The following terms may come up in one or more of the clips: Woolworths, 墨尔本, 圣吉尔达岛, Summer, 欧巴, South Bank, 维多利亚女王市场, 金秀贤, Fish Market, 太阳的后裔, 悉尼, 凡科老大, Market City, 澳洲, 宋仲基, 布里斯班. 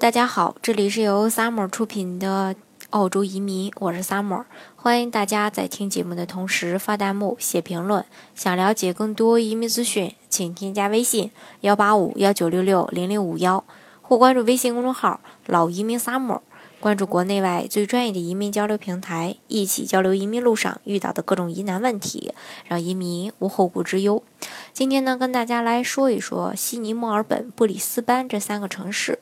大家好，这里是由 Summer 出品的澳洲移民，我是 Summer， 欢迎大家在听节目的同时发弹幕、写评论。想了解更多移民资讯，请添加微信18519660051，或关注微信公众号“老移民 Summer”， 关注国内外最专业的移民交流平台，一起交流移民路上遇到的各种疑难问题，让移民无后顾之忧。今天呢，跟大家来说一说悉尼、墨尔本、布里斯班这三个城市。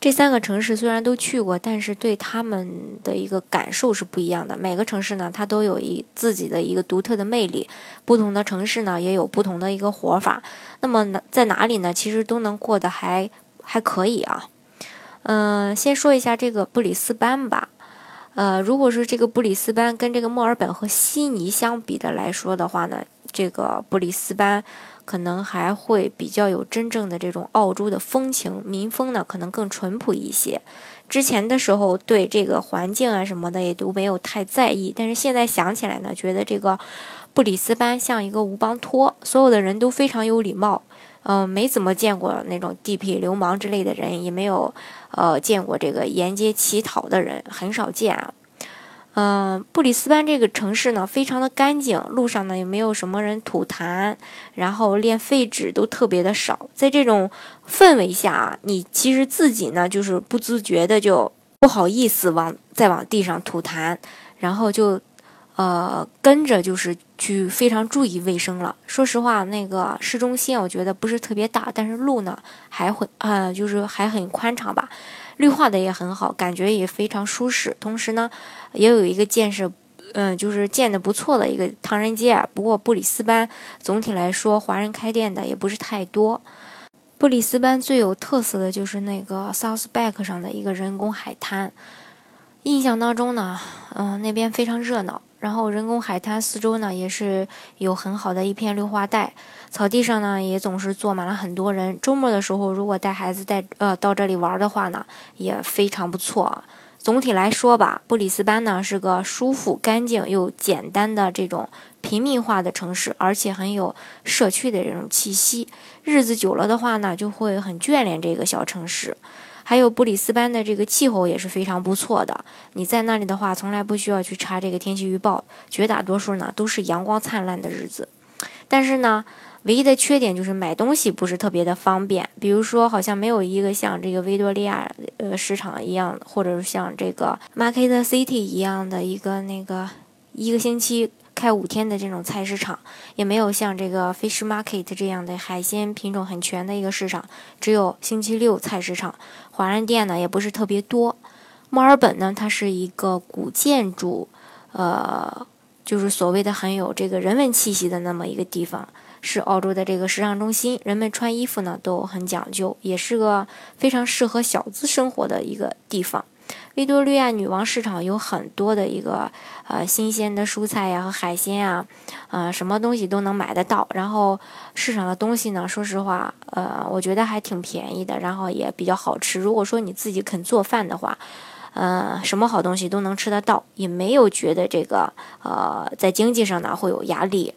这三个城市虽然都去过，但是对他们的一个感受是不一样的。每个城市呢，它都有自己的一个独特的魅力，不同的城市呢也有不同的一个活法。那么在哪里呢，其实都能过得还可以啊。先说一下这个布里斯班吧。如果是这个布里斯班跟这个墨尔本和悉尼相比的来说的话呢，这个布里斯班可能还会比较有真正的这种澳洲的风情，民风呢可能更淳朴一些。之前的时候对这个环境啊什么的也都没有太在意，但是现在想起来呢，觉得这个布里斯班像一个乌邦托，所有的人都非常有礼貌。没怎么见过那种地痞流氓之类的人，也没有见过这个沿街乞讨的人，很少见啊。布里斯班这个城市呢非常的干净，路上呢也没有什么人吐痰，然后连废纸都特别的少。在这种氛围下啊，你其实自己呢就是不自觉的就不好意思再往地上吐痰，然后就跟着就是去非常注意卫生了。说实话，那个市中心我觉得不是特别大，但是路呢还很宽敞吧，绿化的也很好，感觉也非常舒适。同时呢，也有一个就是建得不错的一个唐人街啊。不过布里斯班总体来说，华人开店的也不是太多。布里斯班最有特色的就是那个 South Bank 上的一个人工海滩。印象当中呢，那边非常热闹。然后人工海滩四周呢也是有很好的一片绿化带，草地上呢也总是坐满了很多人。周末的时候如果带孩子到这里玩的话呢，也非常不错。总体来说吧，布里斯班呢是个舒服、干净又简单的这种平民化的城市，而且很有社区的这种气息。日子久了的话呢，就会很眷恋这个小城市。还有布里斯班的这个气候也是非常不错的，你在那里的话，从来不需要去查这个天气预报，绝大多数呢都是阳光灿烂的日子。但是呢，唯一的缺点就是买东西不是特别的方便，比如说好像没有一个像这个维多利亚市场一样，或者是像这个 Market City 一样的一个一个星期开5天的这种菜市场，也没有像这个 Fish Market 这样的海鲜品种很全的一个市场，只有星期六菜市场。华人店呢也不是特别多。墨尔本呢，它是一个古建筑，就是所谓的很有这个人文气息的那么一个地方，是澳洲的这个时尚中心。人们穿衣服呢都很讲究，也是个非常适合小资生活的一个地方。维多利亚女王市场有很多的一个新鲜的蔬菜呀和海鲜啊，什么东西都能买得到。然后市场的东西呢，说实话，我觉得还挺便宜的，然后也比较好吃。如果说你自己肯做饭的话，什么好东西都能吃得到，也没有觉得这个在经济上呢会有压力。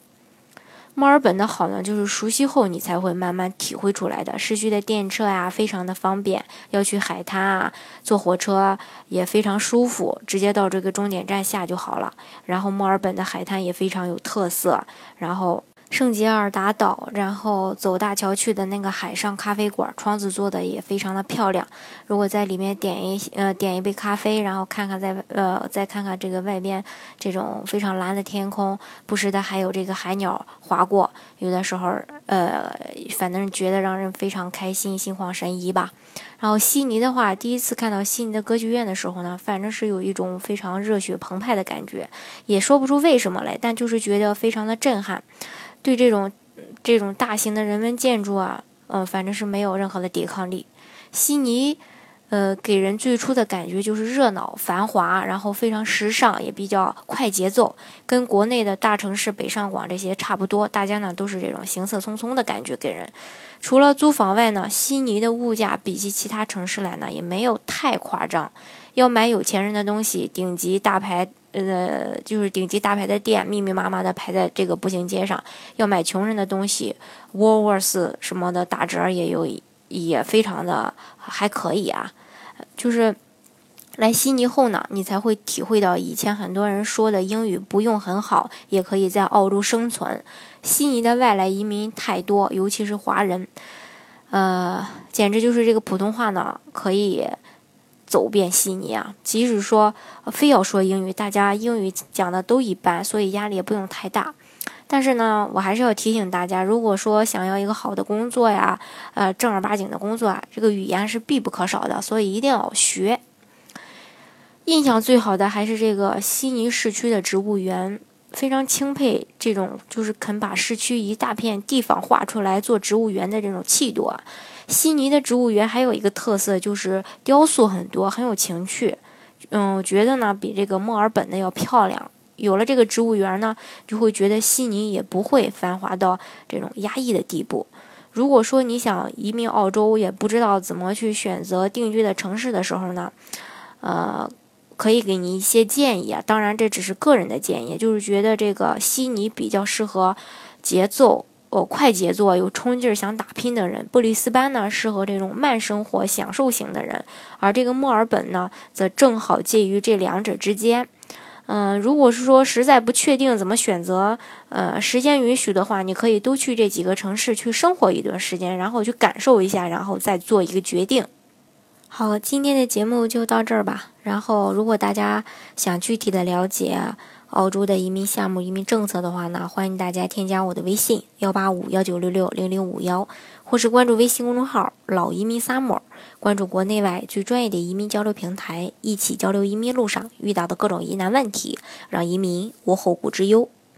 墨尔本的好呢，就是熟悉后你才会慢慢体会出来的。市区的电车呀，非常的方便，要去海滩啊，坐火车也非常舒服，直接到这个终点站下就好了。然后墨尔本的海滩也非常有特色，然后圣吉尔达岛，然后走大桥去的那个海上咖啡馆，窗子做的也非常的漂亮。如果在里面点一杯咖啡，然后再看看这个外边这种非常蓝的天空，不时的还有这个海鸟划过，有的时候反正觉得让人非常开心，心旷神怡吧。然后悉尼的话，第一次看到悉尼的歌剧院的时候呢，反正是有一种非常热血澎湃的感觉，也说不出为什么来，但就是觉得非常的震撼。对这种大型的人文建筑啊，反正是没有任何的抵抗力。悉尼，给人最初的感觉就是热闹、繁华，然后非常时尚，也比较快节奏，跟国内的大城市北上广这些差不多。大家呢都是这种行色匆匆的感觉给人。除了租房外呢，悉尼的物价比起其他城市来呢，也没有太夸张。要买有钱人的东西，顶级大牌的店密密麻麻的排在这个步行街上。要买穷人的东西 ，Woolworths 什么的打折也非常的还可以啊。就是来悉尼后呢，你才会体会到以前很多人说的英语不用很好也可以在澳洲生存。悉尼的外来移民太多，尤其是华人，简直就是这个普通话呢可以走遍悉尼啊！即使说非要说英语，大家英语讲的都一般，所以压力也不用太大。但是呢，我还是要提醒大家，如果说想要一个好的工作呀，正儿八经的工作啊，这个语言是必不可少的，所以一定要学。印象最好的还是这个悉尼市区的植物园，非常钦佩这种就是肯把市区一大片地方划出来做植物园的这种气度啊。悉尼的植物园还有一个特色就是雕塑很多，很有情趣。我觉得呢比这个墨尔本的要漂亮。有了这个植物园呢，就会觉得悉尼也不会繁华到这种压抑的地步。如果说你想移民澳洲，也不知道怎么去选择定居的城市的时候呢，可以给你一些建议啊，当然这只是个人的建议，就是觉得这个悉尼比较适合节奏快节奏有冲劲想打拼的人，布里斯班呢适合这种慢生活享受型的人，而这个墨尔本呢则正好介于这两者之间。如果是说实在不确定怎么选择，时间允许的话，你可以都去这几个城市去生活一段时间，然后去感受一下，然后再做一个决定。好，今天的节目就到这儿吧。然后，如果大家想具体的了解澳洲的移民项目、移民政策的话呢，欢迎大家添加我的微信18519660051，或是关注微信公众号“老移民Summer”，关注国内外最专业的移民交流平台，一起交流移民路上遇到的各种疑难问题，让移民无后顾之忧。